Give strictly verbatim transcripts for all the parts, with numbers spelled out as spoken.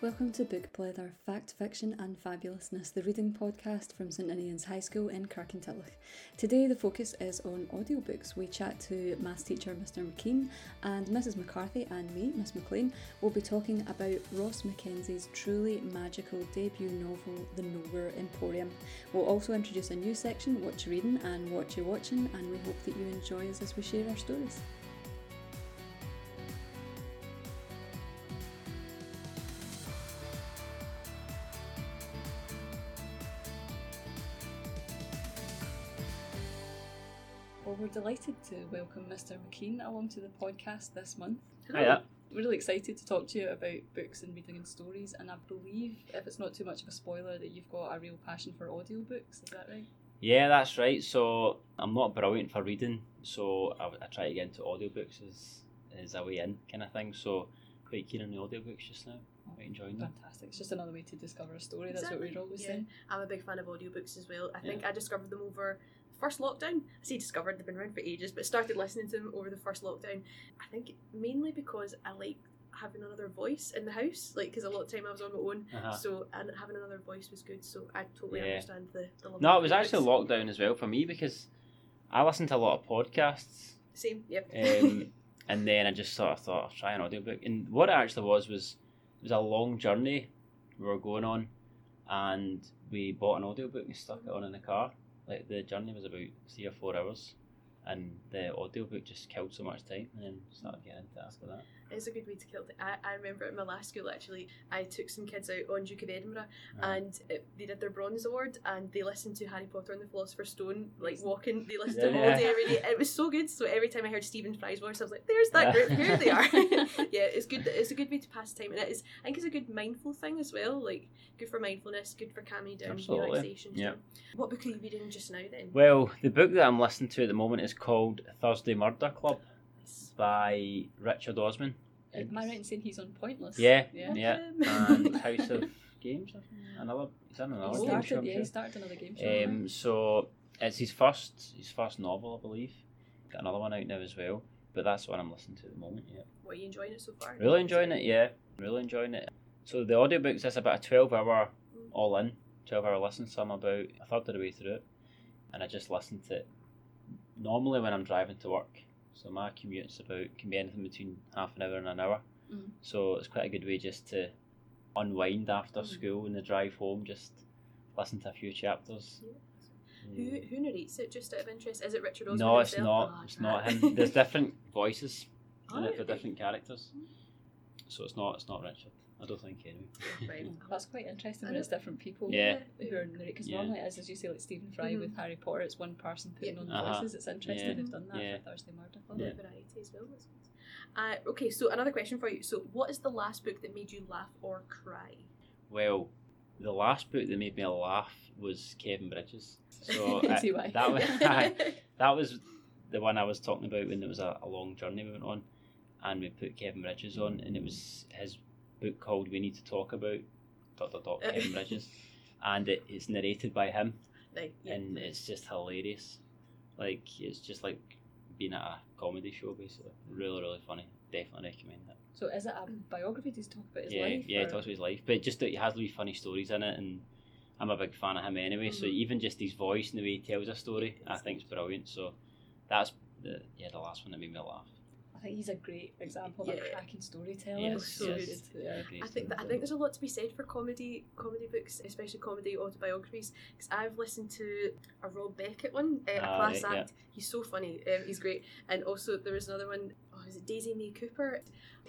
Welcome to Book Blether, Fact, Fiction and Fabulousness, the reading podcast from St Ninian's High School in Kirkintilloch. Today the focus is on audiobooks. We chat to maths teacher Mr McKean and Mrs McCarthy, and me, Miss McLean, will be talking about Ross McKenzie's truly magical debut novel, The Nowhere Emporium. We'll also introduce a new section, What You Reading and What You Watching, and we hope that you enjoy us as we share our stories. Delighted to welcome Mister McKean along to the podcast this month. Hiya. We're really excited to talk to you about books and reading and stories, and I believe, if it's not too much of a spoiler, that you've got a real passion for audiobooks, is that right? Yeah, that's right. So I'm not brilliant for reading, so I, I try to get into audiobooks as, as a way in kind of thing, so quite keen on the audiobooks just now. Quite enjoying them. Fantastic. It's just another way to discover a story, exactly. That's what we're always yeah. saying. I'm a big fan of audiobooks as well. I think yeah. I discovered them over first lockdown. I say discovered, they've been around for ages, but started listening to them over the first lockdown. I think mainly because I like having another voice in the house, like, because a lot of time I was on my own, uh-huh. so and having another voice was good, so I totally yeah. understand the, the love. No, it was actually lockdown as well for me, because I listened to a lot of podcasts. Same, yep. Um, and then I just sort of thought, I'll try an audiobook. And what it actually was, was it was a long journey we were going on, and we bought an audiobook and stuck it on in the car. Like, the journey was about three or four hours, and the audiobook just killed so much time, and then started getting into after that. It's a good way to kill time. I, I remember at my last school, actually, I took some kids out on Duke of Edinburgh, right. and it, they did their Bronze Award, and they listened to Harry Potter and the Philosopher's Stone, like, walking. They listened yeah, to them all yeah. day, every day. It was so good, so every time I heard Stephen Fry's voice, I was like, there's that yeah. group, here they are. yeah, it's good. It's a good way to pass time, and it is, I think it's a good mindful thing as well, like, good for mindfulness, good for calming down, Absolutely. relaxation. Yeah. What book are you reading just now, then? Well, the book that I'm listening to at the moment is called Thursday Murder Club, by Richard Osman. Am I right in saying he's on Pointless? Yeah, yeah. yeah. And House of Games, I think. Another, he's done another he started, game show. Yeah, sure. He started another game show. Um, right? So it's his first, his first novel, I believe. Got another one out now as well, but that's the one I'm listening to at the moment. Yeah. What are you enjoying it so far? Really enjoying it, yeah. Really enjoying it. So the audiobook's is about a twelve-hour mm. all-in, twelve-hour listen. So I'm about a third of the way through it, and I just listen to it normally when I'm driving to work. So my commute's about, can be anything between half an hour and an hour. Mm. So it's quite a good way just to unwind after mm. school and the drive home, just listen to a few chapters. Yeah. Yeah. Who who narrates it, just out of interest? Is it Richard Osman? No, it's himself? not. Oh, it's not him. There's different voices in it for different characters. Mm. So it's not it's not Richard. I don't think anyway. Right. That's quite interesting when it's different people yeah. who are narrating. Because yeah. normally it is, as you say, like Stephen Fry mm-hmm. with Harry Potter, it's one person putting yeah. on the uh-huh. voices. It's interesting yeah. they've done that yeah. for Thursday Murder Club. Yeah. Variety as well. Uh, okay, so another question for you. So what is the last book that made you laugh or cry? Well, the last book that made me laugh was Kevin Bridges. So I, that, was, I, that was the one I was talking about when there was a, a long journey we went on, and we put Kevin Bridges on, and it was his book called We Need to Talk About dot dot dot Kevin Bridges, and it, it's narrated by him, like, yeah. and it's just hilarious. Like, it's just like being at a comedy show, basically. Really, really funny. Definitely recommend it. So is it a biography? Does he talk about his yeah, life? Yeah, or? It talks about his life, but just that he has really funny stories in it, and I'm a big fan of him anyway, mm-hmm. so even just his voice and the way he tells a story, it's I think it's brilliant. So that's the yeah the last one that made me laugh. I think he's a great example of yeah. a cracking storyteller. Yes, so yes. Yeah, I think that, I think there's a lot to be said for comedy comedy books, especially comedy autobiographies. Because I've listened to a Rob Beckett one, uh, a ah, class right, act. Yeah. He's so funny. Um, he's great. And also there was another one. Oh, is it Daisy Mae Cooper?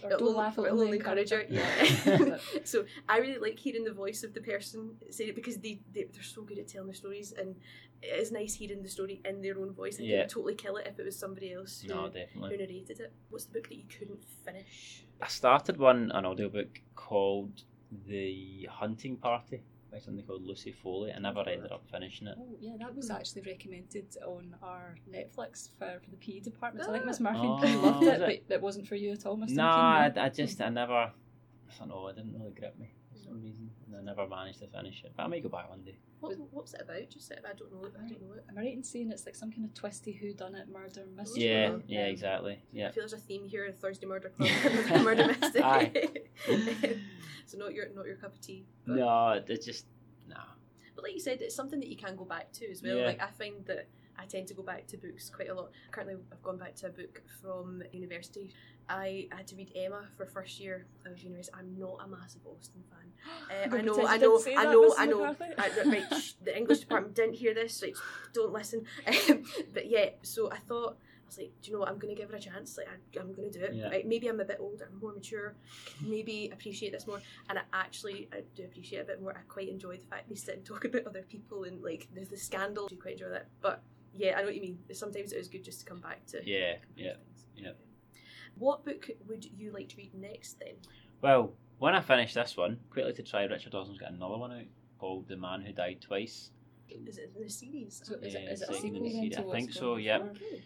Or Don't Laugh at Lonely Encourager. Yeah. So I really like hearing the voice of the person say it, because they, they they're so good at telling their stories, and it's nice hearing the story in their own voice. And yeah. they would totally kill it if it was somebody else who, no, definitely. who narrated it. What's the book that you couldn't finish? I started one an audiobook called The Hunting Party by somebody called Lucy Foley. I never ended up finishing it. Oh, yeah, that was actually recommended on our Netflix for, for the P E department. So I think Miss Murphy oh, loved it, it, but it wasn't for you at all, Miss No, I, I just, I never, I don't know, it didn't really grip me. So some reason, and I never managed to finish it. But I might go back one day. What, what's it about? Just I don't know. I don't know it. Am I right in saying it's like some kind of twisty whodunit murder mystery? Yeah, um, yeah, exactly. Yeah. I feel there's a theme here in Thursday Murder Club, murder mystery. Aye. So not your not your cup of tea. But. No, it's just no. Nah. But like you said, it's something that you can go back to as well. Yeah. Like I find that I tend to go back to books quite a lot. Currently, I've gone back to a book from university. I had to read Emma for first year of university. I'm not a massive Austen fan. Uh, I know, I know, I know, I know. I, right, shh, the English department didn't hear this, right? Don't listen. Um, but yeah, so I thought, I was like, do you know what? I'm going to give it a chance. Like, I, I'm going to do it. Yeah. Right? Maybe I'm a bit older, more mature, maybe appreciate this more. And I actually, I do appreciate it a bit more. I quite enjoy the fact they sit and talk about other people and like there's the scandal. I do quite enjoy that. But yeah, I know what you mean. Sometimes it is good just to come back to. Yeah, yeah, things. Yeah. What book would you like to read next then? Well, when I finish this one, quickly to try, Richard Osman's got another one out called The Man Who Died Twice. Is it in the series? So is yeah, it, is it a sequel? The series. I think so, yeah. Okay.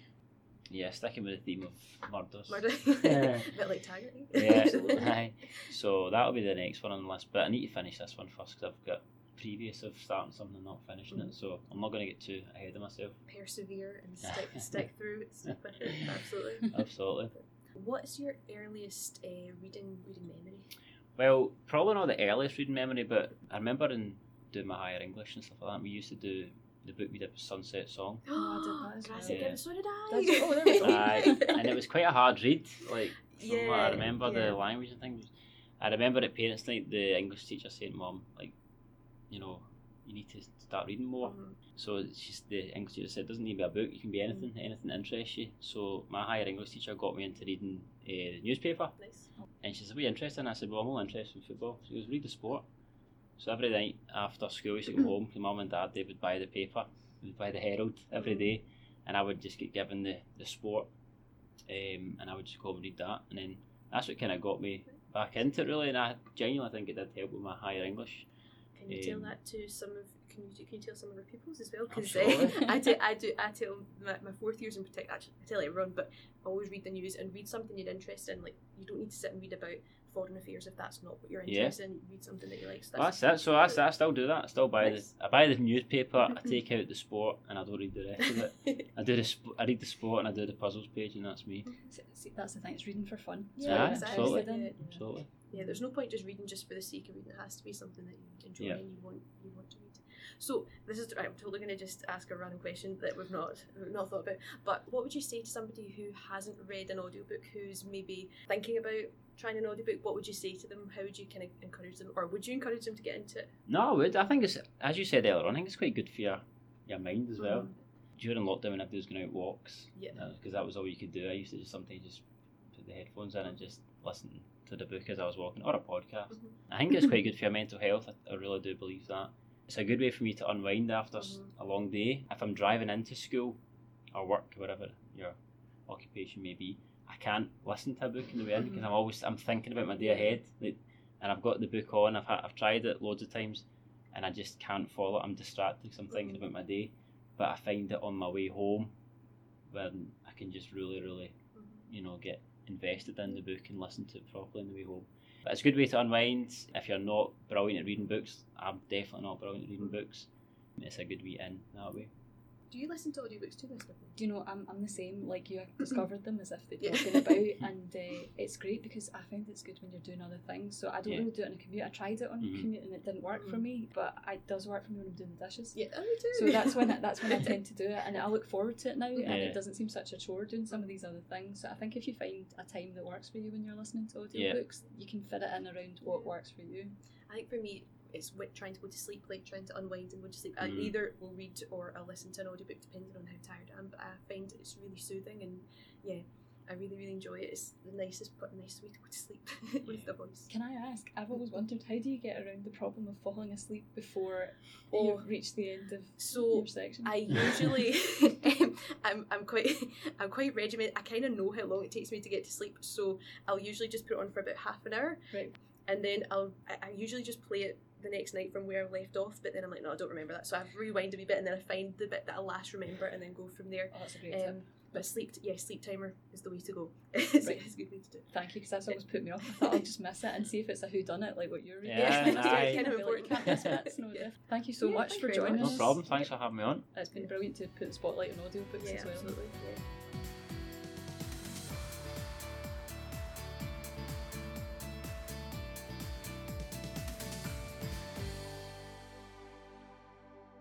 Yeah, sticking with the theme of murders. Murder? Yeah. A bit like Taggart. Yeah, absolutely. So that'll be the next one on the list, but I need to finish this one first because I've got previous of starting something and not finishing mm. it, so I'm not going to get too ahead of myself. Persevere and stick, stick through, stick with it, absolutely. Absolutely. What's your earliest uh, reading reading memory? Well, probably not the earliest reading memory, but I remember in doing my higher English and stuff like that, we used to do the book we did with Sunset Song. Oh, I did that as well. Yeah. So did I. Oh, there we go. Aye. And it was quite a hard read, like, from yeah, what I remember, yeah. The language and things. I remember at parents' night, the English teacher saying, Mum, like, you know, you need to start reading more. Mm-hmm. So she's the English teacher said, it doesn't need to be a book, you can be anything, mm-hmm. anything that interests you. So my higher English teacher got me into reading uh, the newspaper. Nice. And she said, what are you interested in? I said, well, I'm all interested in football. She goes, read the sport. So every night after school, I used to go home, my mum and dad, they would buy the paper, they would buy the Herald every day, and I would just get given the, the sport, um, and I would just go home and read that. And then that's what kind of got me back into it really, and I genuinely think it did help with my higher English. Can you tell that to some of? Can you can you tell some of our pupils as well? Because uh, I do I do I tell my, my fourth years in particular. Actually, I tell everyone, but always read the news and read something you're interested in. Like you don't need to sit and read about foreign affairs if that's not what you're interested yeah. in. Read something that you like. So that's well, that's it. So that's, I still do that. I still buy nice. the I buy the newspaper. I take out the sport and I don't read the rest of it. I do the sp- I read the sport and I do the puzzles page and that's me. So, see, that's the thing. It's reading for fun. Yeah, yeah exactly. absolutely. Yeah. absolutely. Yeah, there's no point just reading just for the sake of reading. It has to be something that you enjoy yeah. and you want you want to read. So this is I'm totally going to just ask a random question that we've not we've not thought about. But what would you say to somebody who hasn't read an audiobook, who's maybe thinking about trying an audiobook? What would you say to them? How would you kind of encourage them, or would you encourage them to get into it? No, I would. I think it's as you said earlier on. I think it's quite good for your, your mind as well. Mm. During lockdown, I was going out walks. Yeah. Because that was all you could do. I used to just sometimes just put the headphones in and just listen to the book as I was walking, or a podcast. Mm-hmm. I think it's quite good for your mental health. I, I really do believe that. It's a good way for me to unwind after mm-hmm. a long day. If I'm driving into school or work, whatever your occupation may be, I can't listen to a book on the way in mm-hmm. because I'm always I'm thinking about my day ahead, like, and I've got the book on. I've had, I've tried it loads of times, and I just can't follow it. I'm distracted because I'm thinking mm-hmm. about my day. But I find it on my way home when I can just really, really, mm-hmm. you know, get invested in the book and listen to it properly on the way home. But it's a good way to unwind. If you're not brilliant at reading books, I'm definitely not brilliant at reading books. It's a good wee in that way. Do you listen to audiobooks too, Mister? Do you know, I'm I'm the same, like you discovered them as if they'd been about, and uh, it's great because I find it's good when you're doing other things. So I don't yeah. really do it on a commute. I tried it on mm-hmm. a commute and it didn't work mm-hmm. for me, but it does work for me when I'm doing the dishes. Yeah, I do. So that's when, I, that's when I tend to do it, and I look forward to it now, yeah. and it doesn't seem such a chore doing some of these other things. So I think if you find a time that works for you when you're listening to audiobooks, yeah. you can fit it in around what works for you. I think for me, it's trying to go to sleep, like trying to unwind and go to sleep. I mm. either will read or I'll listen to an audiobook depending on how tired I am, but I find it's really soothing and yeah, I really, really enjoy it. It's the nicest, nicest way to go to sleep with yeah. the voice. Can I ask, I've always wondered, how do you get around the problem of falling asleep before oh, you've reached the end of so your section? I usually, um, I'm, I'm quite I'm quite regimented. I kind of know how long it takes me to get to sleep, so I'll usually just put it on for about half an hour. Right. And then I'll, I, I usually just play it the next night from where I left off, but then I'm like, no, I don't remember that, so I rewind a wee bit and then I find the bit that I last remember and then go from there. Oh, that's a great um, tip. But sleep, t- yeah, sleep timer is the way to go. It's, right. It's a good way to do it. Thank you, because that's always put me off. I thought I'll just miss it and see if it's a whodunit, like what you're reading. Yeah, yeah, nice. Kind of important. Like, you can't miss no, yeah. Thank you so yeah, much for joining us. No problem, thanks for having me on. It's been yeah. brilliant to put the spotlight on audiobooks yeah, as well. Absolutely. Yeah.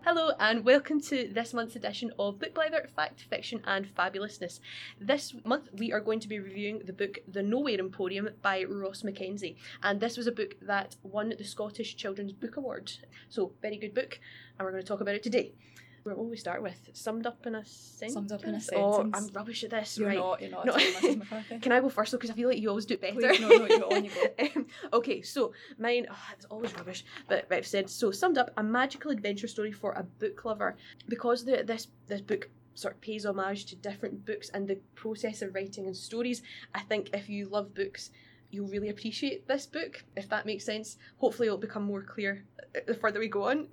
Hello and welcome to this month's edition of Book Blather, Fact, Fiction and Fabulousness. This month we are going to be reviewing the book The Nowhere Emporium by Ross McKenzie, and this was a book that won the Scottish Children's Book Award. So, very good book, and we're going to talk about it today. What will we start with? Summed up in a sentence? Summed up in a sentence. Oh, I'm rubbish at this. You're right. not, you're not. No. Can I go first though? Because I feel like you always do it better. Please, no, no, you go on, you go. um, okay, so mine, oh, it's always rubbish, but I've said, so summed up, a magical adventure story for a book lover. Because the, this this book sort of pays homage to different books and the process of writing and stories, I think if you love books, you'll really appreciate this book, if that makes sense. Hopefully it'll become more clear the further we go on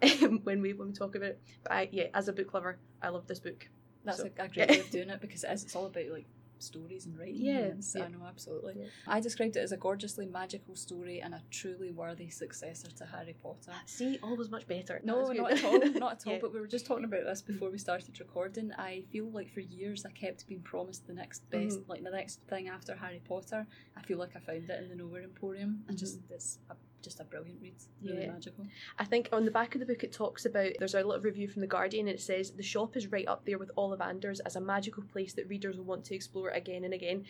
when we when we talk about it. But I, yeah, as a book lover, I love this book. That's so. a, a great way of doing it, because it is, it's all about like stories and writing. Yeah, and yeah. I know, absolutely. Yeah. I described it as a gorgeously magical story and a truly worthy successor to Harry Potter. See, all was much better. No, not at all. Not at all. Yeah. But we were just talking about this before we started recording. I feel like for years I kept being promised the next best, mm-hmm. like the next thing after Harry Potter. I feel like I found it in the Nowhere Emporium, and mm-hmm. just it's a just a brilliant read, really yeah. magical. I think on the back of the book it talks about, there's a little review from The Guardian and it says, the shop is right up there with Ollivander's as a magical place that readers will want to explore again and again.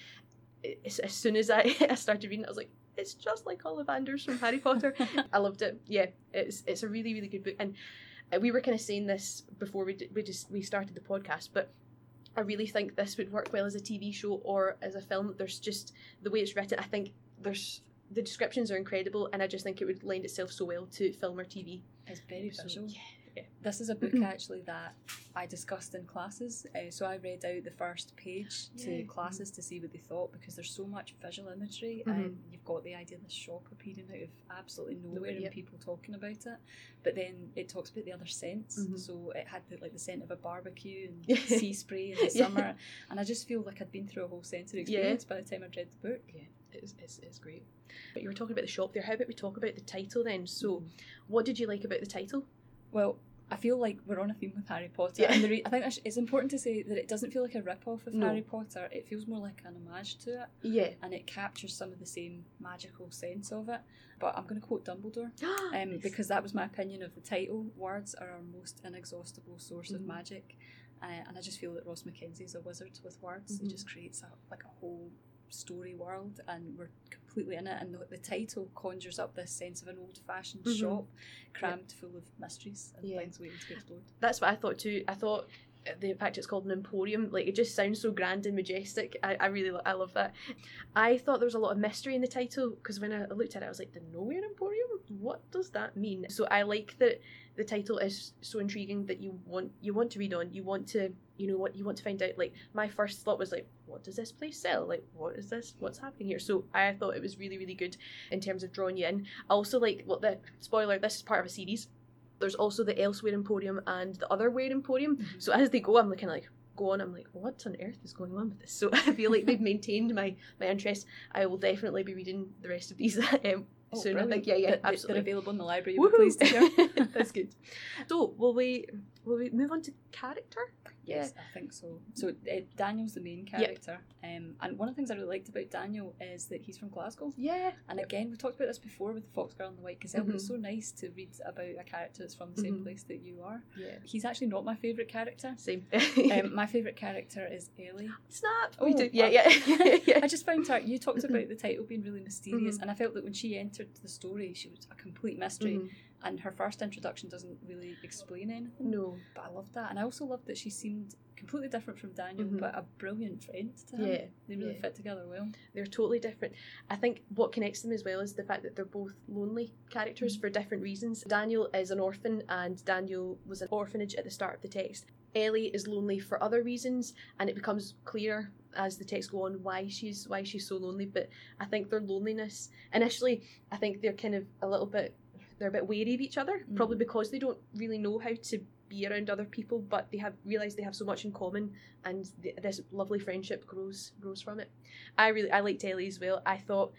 As soon as I, I started reading it, I was like, it's just like Ollivander's from Harry Potter. I loved it. Yeah, it's it's a really, really good book. And we were kind of saying this before we did, we just we started the podcast, but I really think this would work well as a T V show or as a film. There's just, the way it's written, I think there's the descriptions are incredible, and I just think it would lend itself so well to film or T V. It's very visual. So, yeah, yeah. This is a book actually that I discussed in classes. Uh, so I read out the first page yeah. to classes mm-hmm. to see what they thought, because there's so much visual imagery, mm-hmm. and you've got the idea of the shop appearing out of absolutely nowhere, yep. and people talking about it. But then it talks about the other scents. Mm-hmm. So it had the, like the scent of a barbecue and sea spray in the yeah. summer, and I just feel like I'd been through a whole sensory experience yeah. by the time I'd read the book. Yeah. It's, it's, it's great. But you were talking about the shop there. How about we talk about the title then? So, what did you like about the title? Well, I feel like we're on a theme with Harry Potter. Yeah. And the re- I think it's important to say that it doesn't feel like a rip-off of no. Harry Potter. It feels more like an homage to it. Yeah. And it captures some of the same magical sense of it. But I'm going to quote Dumbledore, um, because that was my opinion of the title. Words are our most inexhaustible source mm. of magic. Uh, and I just feel that Ross McKenzie is a wizard with words. Mm-hmm. It just creates a, like a whole story world, and we're completely in it, and the, the title conjures up this sense of an old-fashioned mm-hmm. shop crammed yeah. full of mysteries and yeah. things waiting to be explored. That's what I thought too. I thought the fact it's called an emporium, like, it just sounds so grand and majestic. I, I really I love that. I thought there was a lot of mystery in the title, because when I looked at it I was like, the Nowhere Emporium, what does that mean? So I like that the title is so intriguing that you want you want to read on, you want to you know what you want to find out. Like, my first thought was like, what does this place sell? Like, what is this? What's happening here? So I thought it was really, really good in terms of drawing you in. I also like, well, the spoiler, this is part of a series. There's also the Elsewhere Emporium and the Otherwhere Emporium. Mm-hmm. So as they go, I'm kind of like, go on, I'm like, what on earth is going on with this? So I feel like they've maintained my, my interest. I will definitely be reading the rest of these um, oh, soon. Brilliant. I think, yeah, yeah, the, absolutely. They're available in the library. You'll be pleased to hear. That's good. So will we, will we move on to character? Yes, yeah. I think so. So uh, Daniel's the main character. Yep. Um, and one of the things I really liked about Daniel is that he's from Glasgow. Yeah. And again, we've talked about this before with The Fox Girl and the White Gazelle, mm-hmm. but it's so nice to read about a character that's from the mm-hmm. same place that you are. Yeah. He's actually not my favourite character. Same. um, my favourite character is Ellie. Snap! Oh, we do. Yeah, yeah. yeah. I just found her, you talked about the title being really mysterious, mm-hmm. and I felt that when she entered the story, she was a complete mystery. Mm-hmm. And her first introduction doesn't really explain anything. No. But I loved that. And I also loved that she seemed completely different from Daniel, mm-hmm. but a brilliant friend to him. Yeah. They really yeah. fit together well. They're totally different. I think what connects them as well is the fact that they're both lonely characters mm-hmm. for different reasons. Daniel is an orphan, and Daniel was an orphanage at the start of the text. Ellie is lonely for other reasons, and it becomes clearer as the text go on why she's why she's so lonely. But I think their loneliness, initially, I think they're kind of a little bit they're a bit wary of each other, mm. probably because they don't really know how to be around other people, but they have realised they have so much in common, and th- this lovely friendship grows grows from it. I really I liked Ellie as well. I thought,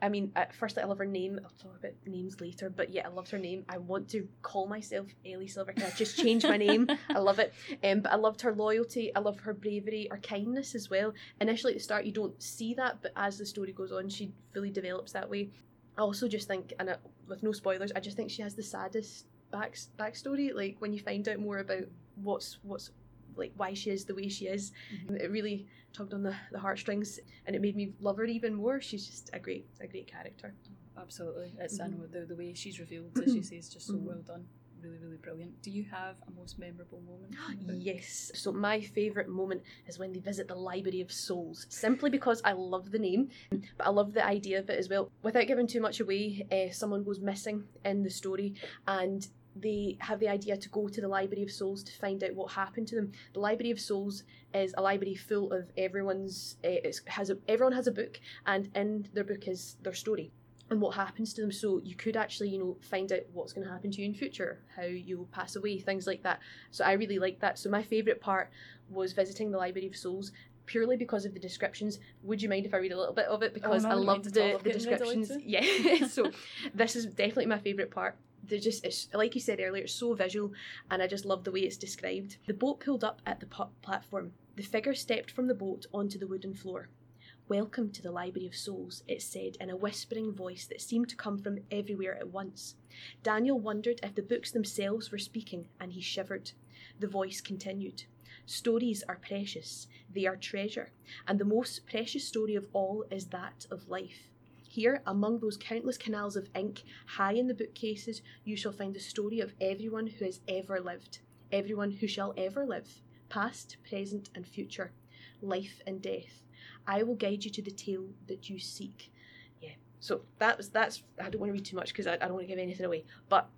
I mean, at first I love her name. I'll talk about names later, but yeah, I loved her name. I want to call myself Ellie Silver. Can I just change my name? I love it. Um, but I loved her loyalty. I love her bravery, her kindness as well. Initially at the start, you don't see that, but as the story goes on, she fully develops that way. I also just think, and I, with no spoilers, I just think she has the saddest back backstory. Like, when you find out more about what's what's like why she is the way she is, mm-hmm. it really tugged on the, the heartstrings, and it made me love her even more. She's just a great a great character. Oh, absolutely, it's mm-hmm. and the the way she's revealed, as you say, is just so mm-hmm. well done. Really, really brilliant. Do you have a most memorable moment? Yes. So my favourite moment is when they visit the Library of Souls, simply because I love the name, but I love the idea of it as well. Without giving too much away, uh, someone goes missing in the story, and they have the idea to go to the Library of Souls to find out what happened to them. The Library of Souls is a library full of everyone's, uh, it's, has a, everyone has a book, and in their book is their story and what happens to them. So you could actually, you know, find out what's going to happen to you in future, how you'll pass away, things like that. So I really liked that. So my favourite part was visiting the Library of Souls, purely because of the descriptions. Would you mind if I read a little bit of it? Because oh, no, I loved the, the descriptions. Yeah, so this is definitely my favourite part. They're just, it's, like you said earlier, it's so visual, and I just love the way it's described. The boat pulled up at the pu- platform. The figure stepped from the boat onto the wooden floor. "Welcome to the Library of Souls," it said in a whispering voice that seemed to come from everywhere at once. Daniel wondered if the books themselves were speaking, and he shivered. The voice continued. "Stories are precious. They are treasure. And the most precious story of all is that of life. Here, among those countless canals of ink, high in the bookcases, you shall find the story of everyone who has ever lived, everyone who shall ever live, past, present, and future, life and death. I will guide you to the tale that you seek." Yeah, so that was, that's, I don't want to read too much because I, I don't want to give anything away, but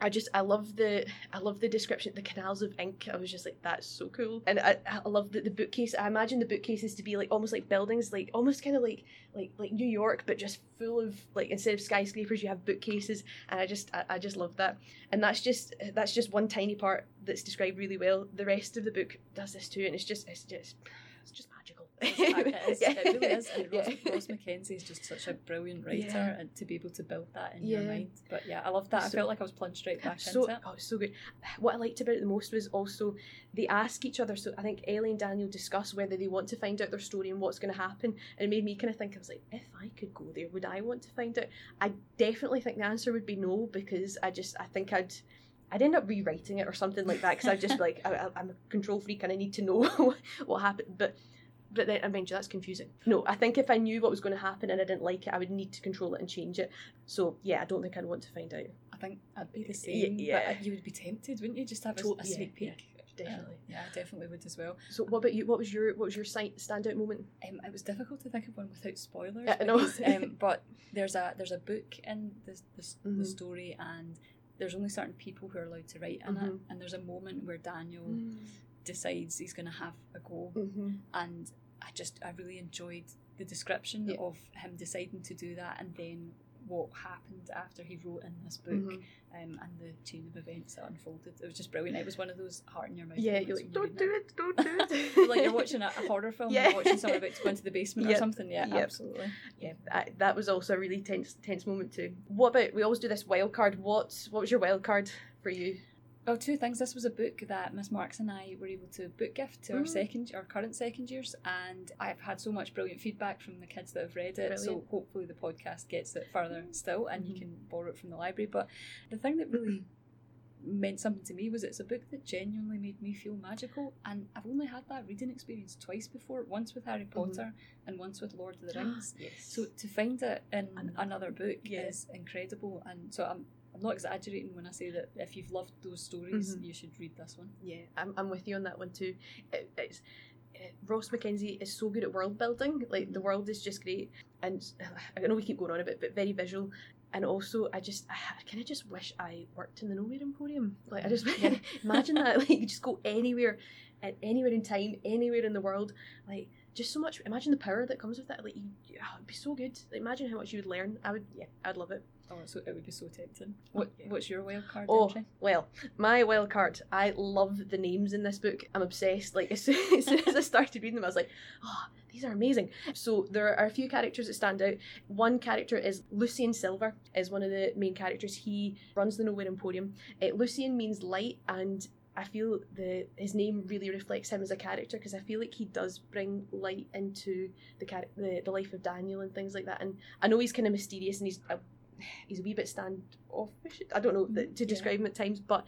I just, I love the, I love the description, the canals of ink. I was just like, that's so cool. And I, I love the, the bookcase. I imagine the bookcases to be like, almost like buildings, like almost kind of like, like, like New York, but just full of like, instead of skyscrapers, you have bookcases. And I just, I, I just love that. And that's just, that's just one tiny part that's described really well. The rest of the book does this too. And it's just, it's just, it's just magical. It, is, yeah. It really is. And Ross, yeah. Ross McKenzie is just such a brilliant writer, yeah. and to be able to build that in yeah. your mind. But yeah, I love that. So, I felt like I was plunged right back so, into it. Oh, it's so good. What I liked about it the most was also they ask each other. So I think Ellie and Daniel discuss whether they want to find out their story and what's going to happen. And it made me kind of think, I was like, if I could go there, would I want to find out? I definitely think the answer would be no, because I just, I think I'd... I'd end up rewriting it or something like that, because I'd just be like, I, I'm a control freak and I need to know what happened. But but then I mean, that's confusing. No, I think if I knew what was going to happen and I didn't like it, I would need to control it and change it. So yeah, I don't think I'd want to find out. I think I'd be the same, yeah. But you would be tempted, wouldn't you? Just to have a, a sneak yeah, peek. Yeah. Definitely, yeah, yeah, I definitely would as well. So, what about you? What was your what was your standout moment? Um, it was difficult to think of one without spoilers. Yeah, I know. Because, um, but there's a there's a book in the the, mm-hmm. the story, and there's only certain people who are allowed to write in mm-hmm. it, and there's a moment where Daniel mm. decides he's going to have a go, mm-hmm. and I just I really enjoyed the description yeah. of him deciding to do that, and then what happened after he wrote in this book, mm-hmm. um, and the chain of events that unfolded. It was just brilliant. It was one of those heart in your mouth. Yeah, you're like, don't do it, don't do it. Like you're watching a horror film, yeah. you're watching someone about to go into the basement yep. or something. Yeah, yep. absolutely. Yeah, I, that was also a really tense, tense moment too. What about, we always do this wild card. What, what was your wild card for you? Well, two things. This was a book that Miss Marks and I were able to book gift to mm. our second, our current second years, and I've had so much brilliant feedback from the kids that have read it. Brilliant. So hopefully the podcast gets it further still, and mm-hmm. you can borrow it from the library. But the thing that really meant something to me was it's a book that genuinely made me feel magical, and I've only had that reading experience twice before, once with Harry Potter mm-hmm. and once with Lord of the Rings. Yes. So to find it in another, another book yeah. is incredible, and so I'm. I'm not exaggerating when I say that if you've loved those stories, mm-hmm. you should read this one. Yeah, I'm I'm with you on that one too. It, it's, it, Ross McKenzie is so good at world building. Like, the world is just great. And I know we keep going on a bit, but very visual. And also, I just, I kind of just wish I worked in the Nowhere Emporium. Like, I just, yeah. imagine that. Like, you just go anywhere, and anywhere in time, anywhere in the world. Like, just so much, imagine the power that comes with that. Like, you, oh, it'd be so good. Like, imagine how much you would learn. I would, yeah, I'd love it. Oh, so it would be so tempting. What, yeah. What's your wild card? Oh, entry? Well, my wild card. I love the names in this book. I'm obsessed. Like as soon, as soon as I started reading them, I was like, oh, these are amazing. So there are a few characters that stand out. One character is Lucian Silver, is one of the main characters. He runs the Nowhere Emporium. Uh, Lucian means light, and I feel the his name really reflects him as a character, because I feel like he does bring light into the, char- the the life of Daniel and things like that. And I know he's kind of mysterious and he's a, he's a wee bit standoffish. I don't know the, to describe yeah. him at times, but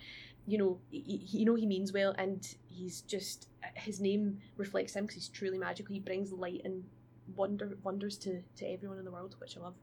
you know, he, he, you know he means well, and he's just his name reflects him because he's truly magical. He brings light and wonder wonders to to everyone in the world, which I love.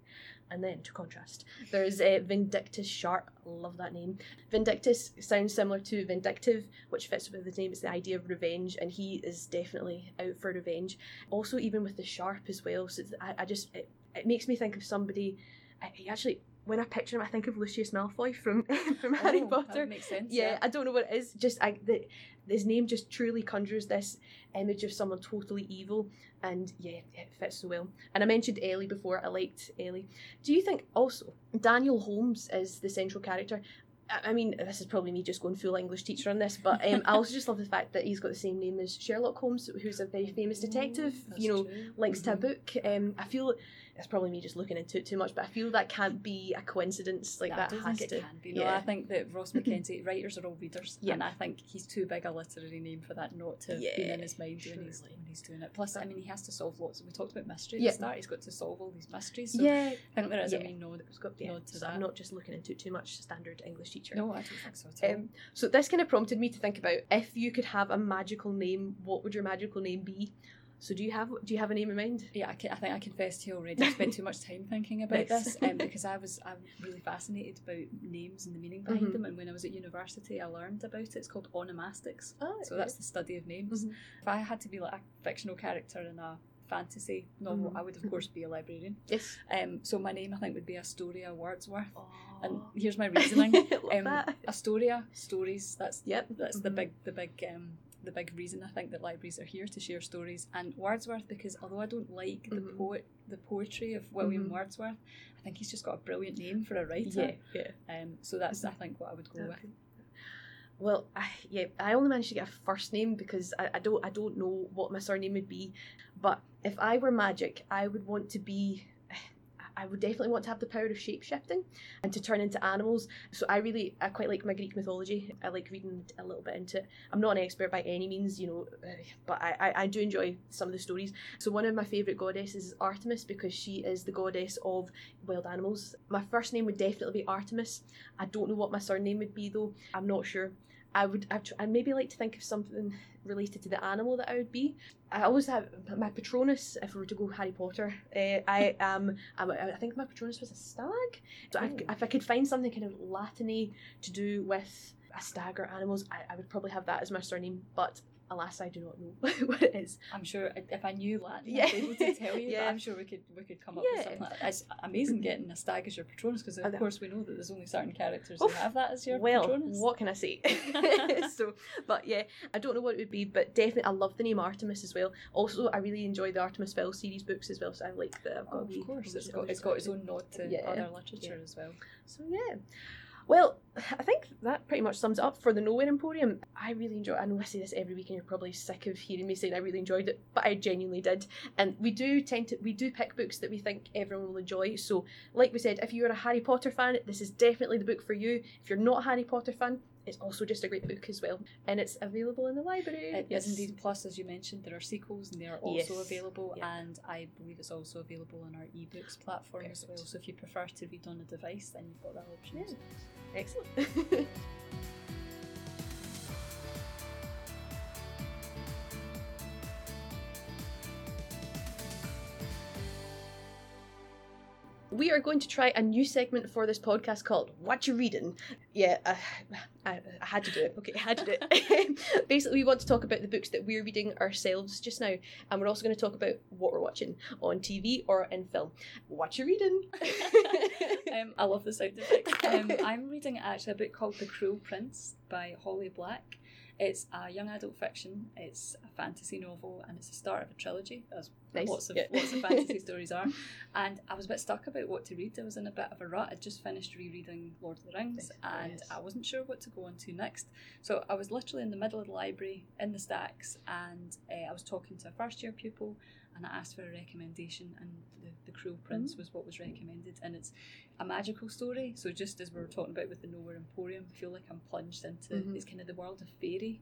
And then to contrast, there's uh, Vindictus Sharp. Love that name. Vindictus sounds similar to vindictive, which fits with his name. It's the idea of revenge, and he is definitely out for revenge. Also, even with the sharp as well, so I, I just it, it makes me think of somebody. I, he actually, when I picture him, I think of Lucius Malfoy from from oh, Harry Potter. That makes sense. Yeah, yeah, I don't know what it is. Just I, the, his name just truly conjures this image of someone totally evil, and yeah, it fits so well. And I mentioned Ellie before. I liked Ellie. Do you think also Daniel Holmes is the central character? I, I mean, this is probably me just going full English teacher on this, but um, I also just love the fact that he's got the same name as Sherlock Holmes, who's a very famous detective. Mm, you know, true. Links mm-hmm. to a book. Um, I feel. That's probably me just looking into it too much, but I feel that can't be a coincidence. Like that, that has think to. It can be. No, yeah. I think that Ross McKenzie writers are all readers, yeah. and I think he's too big a literary name for that not to yeah. be in his mind Surely. when he's when he's doing it. Plus, I mean, he has to solve lots. We talked about mystery at yeah. the start. He's got to solve all these mysteries. So yeah, I think there is yeah. a wee nod, got yeah. nod to so that. I'm not just looking into it too much. Standard English teacher. No, I don't think so at all. Um, so this kind of prompted me to think about, if you could have a magical name, what would your magical name be? So do you have do you have a name in mind? Yeah, I, can, I think I confessed to you already. I spent too much time thinking about this um, because I was I'm really fascinated about names and the meaning behind mm-hmm. them. And when I was at university, I learned about it. It's called onomastics. Oh, so yeah. that's the study of names. Mm-hmm. If I had to be like a fictional character in a fantasy novel, mm-hmm. I would of course be a librarian. Yes. Um. So my name I think would be Astoria Wordsworth. Oh. And here's my reasoning. um, that. Astoria stories. That's yep. That's mm-hmm. the big the big. Um, the big reason I think that libraries are here, to share stories. And Wordsworth, because although I don't like mm-hmm. the poet the poetry of William mm-hmm. Wordsworth, I think he's just got a brilliant name for a writer. Yeah, yeah. Um, so that's I think what I would go okay. with. Well, I, yeah, I only managed to get a first name because I, I don't I don't know what my surname would be. But if I were magic, I would want to be I would definitely want to have the power of shape-shifting and to turn into animals. So I really, I quite like my Greek mythology. I like reading a little bit into it. I'm not an expert by any means, you know, but I, I do enjoy some of the stories. So one of my favourite goddesses is Artemis, because she is the goddess of wild animals. My first name would definitely be Artemis. I don't know what my surname would be though. I'm not sure. I would I'd, I'd maybe like to think of something related to the animal that I would be. I always have my Patronus, if we were to go Harry Potter, uh, I am, um, I think my Patronus was a stag. So oh. I, if I could find something kind of Latin-y to do with a stag or animals, I, I would probably have that as my surname, but alas, I do not know what it is. I'm sure if I knew Latin, yeah. I'd be able to tell you, yeah. but I'm sure we could we could come up yeah. with something like that. It's amazing getting a stag as your Patronus, because of course we know that there's only certain characters Oof. who have that as your well, Patronus. Well, what can I say? So, but yeah, I don't know what it would be, but definitely I love the name Artemis as well. Also, I really enjoy the Artemis Fowl series books as well, so I like that. I've got oh, of course, it's got, it's got its own nod to yeah. other literature yeah. as well. So yeah. Well, I think that pretty much sums it up for the Nowhere Emporium. I really enjoy it. I know I say this every week and you're probably sick of hearing me saying I really enjoyed it, but I genuinely did. And we do tend to, we do pick books that we think everyone will enjoy. So, like we said, if you're a Harry Potter fan, this is definitely the book for you. If you're not a Harry Potter fan, it's also just a great book as well, and it's available in the library. It yes. is indeed. Plus, as you mentioned, there are sequels, and they are also yes. available, yeah. and I believe it's also available on our ebooks platform Perfect. as well, so if you prefer to read on a device, then you've got that option. Yeah. Excellent. We are going to try a new segment for this podcast called What You Readin'? Yeah, I, I, I had to do it. Okay, I had to do it. Basically, we want to talk about the books that we're reading ourselves just now. And we're also going to talk about what we're watching on T V or in film. What you reading? um, I love the sound effects. Um, I'm reading actually a book called The Cruel Prince by Holly Black. It's a young adult fiction, it's a fantasy novel, and it's the start of a trilogy, as nice. lots of yeah. lots of fantasy stories are. And I was a bit stuck about what to read. I was in a bit of a rut. I'd just finished rereading Lord of the Rings, and yes. I wasn't sure what to go on to next. So I was literally in the middle of the library in the stacks, and uh, I was talking to a first year pupil, and I asked for a recommendation, and the, the Cruel Prince mm-hmm. was what was recommended, and it's a magical story. So just as we were talking about with the Nowhere Emporium, I feel like I'm plunged into mm-hmm. it's kind of the world of fairy.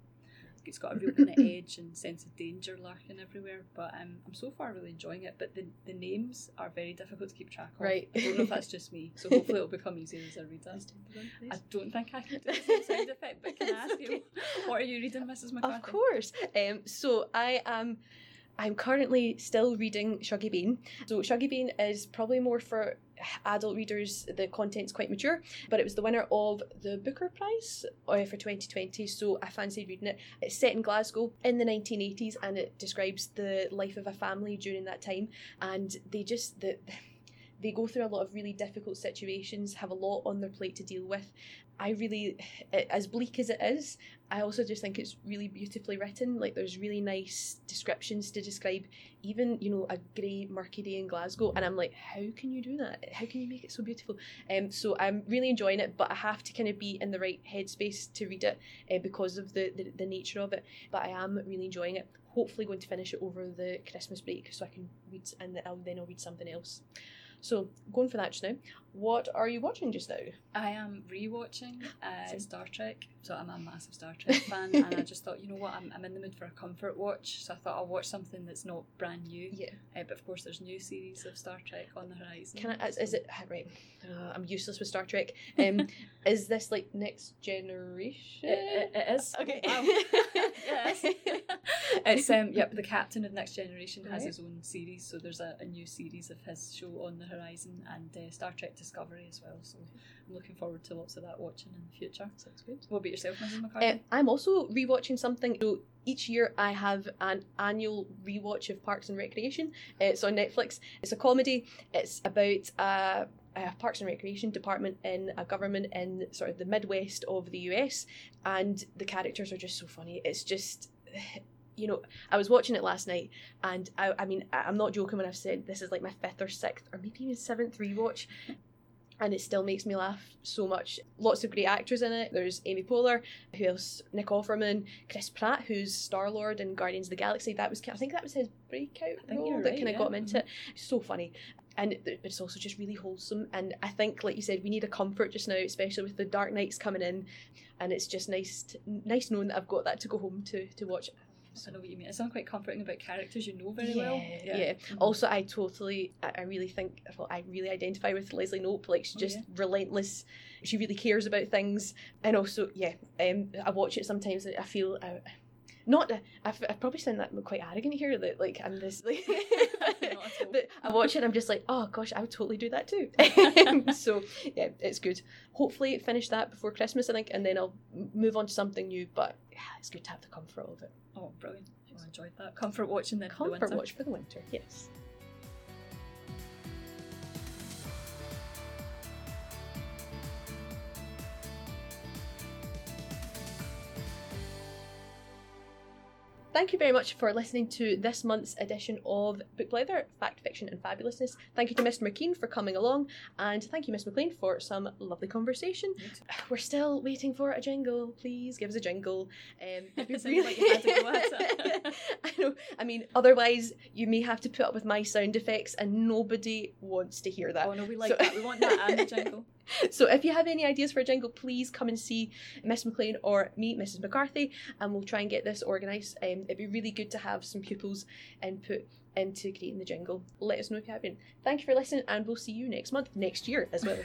It's got a real kind of edge and sense of danger lurking everywhere, but um, I'm so far really enjoying it. But the, the names are very difficult to keep track of. Right. I don't know if that's just me, so hopefully it'll become easier as I read it. I don't think I can do the sound effect, but can I ask okay. you, what are you reading, Missus McCarthy? Of course. Um, so I am... I'm currently still reading Shuggie Bain. So Shuggie Bain is probably more for adult readers. The content's quite mature, but it was the winner of the Booker Prize for twenty twenty, so I fancied reading it. It's set in Glasgow in the nineteen eighties, and it describes the life of a family during that time, and they just... the. They go through a lot of really difficult situations, have a lot on their plate to deal with. I really, as bleak as it is, I also just think it's really beautifully written. Like, there's really nice descriptions to describe even, you know, a grey, murky day in Glasgow. And I'm like, how can you do that? How can you make it so beautiful? Um, so I'm really enjoying it, but I have to kind of be in the right headspace to read it uh, because of the, the, the nature of it. But I am really enjoying it. Hopefully going to finish it over the Christmas break so I can read, and then I'll, then I'll read something else. So, going for that just now. What are you watching just now? I am rewatching uh, Star Trek. So I'm a massive Star Trek fan, and I just thought, you know what, I'm, I'm in the mood for a comfort watch. So I thought I'll watch something that's not brand new. Yeah. Uh, but of course, there's new series of Star Trek on the horizon. Can I? Is, is it right? Uh, I'm useless with Star Trek. Um, is this like Next Generation? It, it, it is. Okay. Wow. Yes. It's um. Yep. The captain of Next Generation has right. his own series. So there's a, a new series of his show on the horizon, and uh, Star Trek Discovery as well, so I'm looking forward to lots of that watching in the future. Sounds good. What about yourself, Missus McCarthy? Uh, I'm also rewatching something. So each year I have an annual rewatch of Parks and Recreation. Uh, it's on Netflix. It's a comedy. It's about a, a Parks and Recreation department in a government in sort of the Midwest of the U S, and the characters are just so funny. It's just... You know, I was watching it last night, and I, I mean, I'm not joking when I've said this is like my fifth or sixth or maybe even seventh rewatch, and it still makes me laugh so much. Lots of great actors in it. There's Amy Poehler, who else? Nick Offerman, Chris Pratt, who's Star-Lord in Guardians of the Galaxy. That was, I think that was his breakout role right, that kind of yeah. got him into it. So funny. And it's also just really wholesome, and I think, like you said, we need a comfort just now, especially with the dark nights coming in, and it's just nice, to, nice knowing that I've got that to go home to, to watch. I know what you mean. It's not quite comforting about characters you know very yeah, well. Yeah. yeah. Mm-hmm. Also, I totally, I, I really think, well, I really identify with Leslie Knope. Like, she's just oh, yeah. relentless. She really cares about things. And also, yeah, um, I watch it sometimes and I feel... Uh, Not, I probably sound that I'm quite arrogant here, that like I'm this, like, but I watch it and I'm just like, oh gosh, I would totally do that too. So yeah, it's good. Hopefully finish that before Christmas, I think, and then I'll move on to something new, but yeah, it's good to have the comfort of it. Oh, brilliant. Well, I enjoyed that. Comfort watching then for the winter. Comfort watch for the winter, yes. Thank you very much for listening to this month's edition of Book Leather, Fact, Fiction and Fabulousness. Thank you to Mister McKean for coming along, and thank you, Miss McLean, for some lovely conversation. We're still waiting for a jingle. Please give us a jingle. Um, it really... like you had to go at it. I know. I mean, otherwise you may have to put up with my sound effects, and nobody wants to hear that. Oh no, we like so... that. We want that and the jingle. So if you have any ideas for a jingle, please come and see Miss McLean or me, Missus McCarthy, and we'll try and get this organised. Um, it'd be really good to have some pupils' input into creating the jingle. Let us know if you have been. Thank you for listening, and we'll see you next month, next year as well.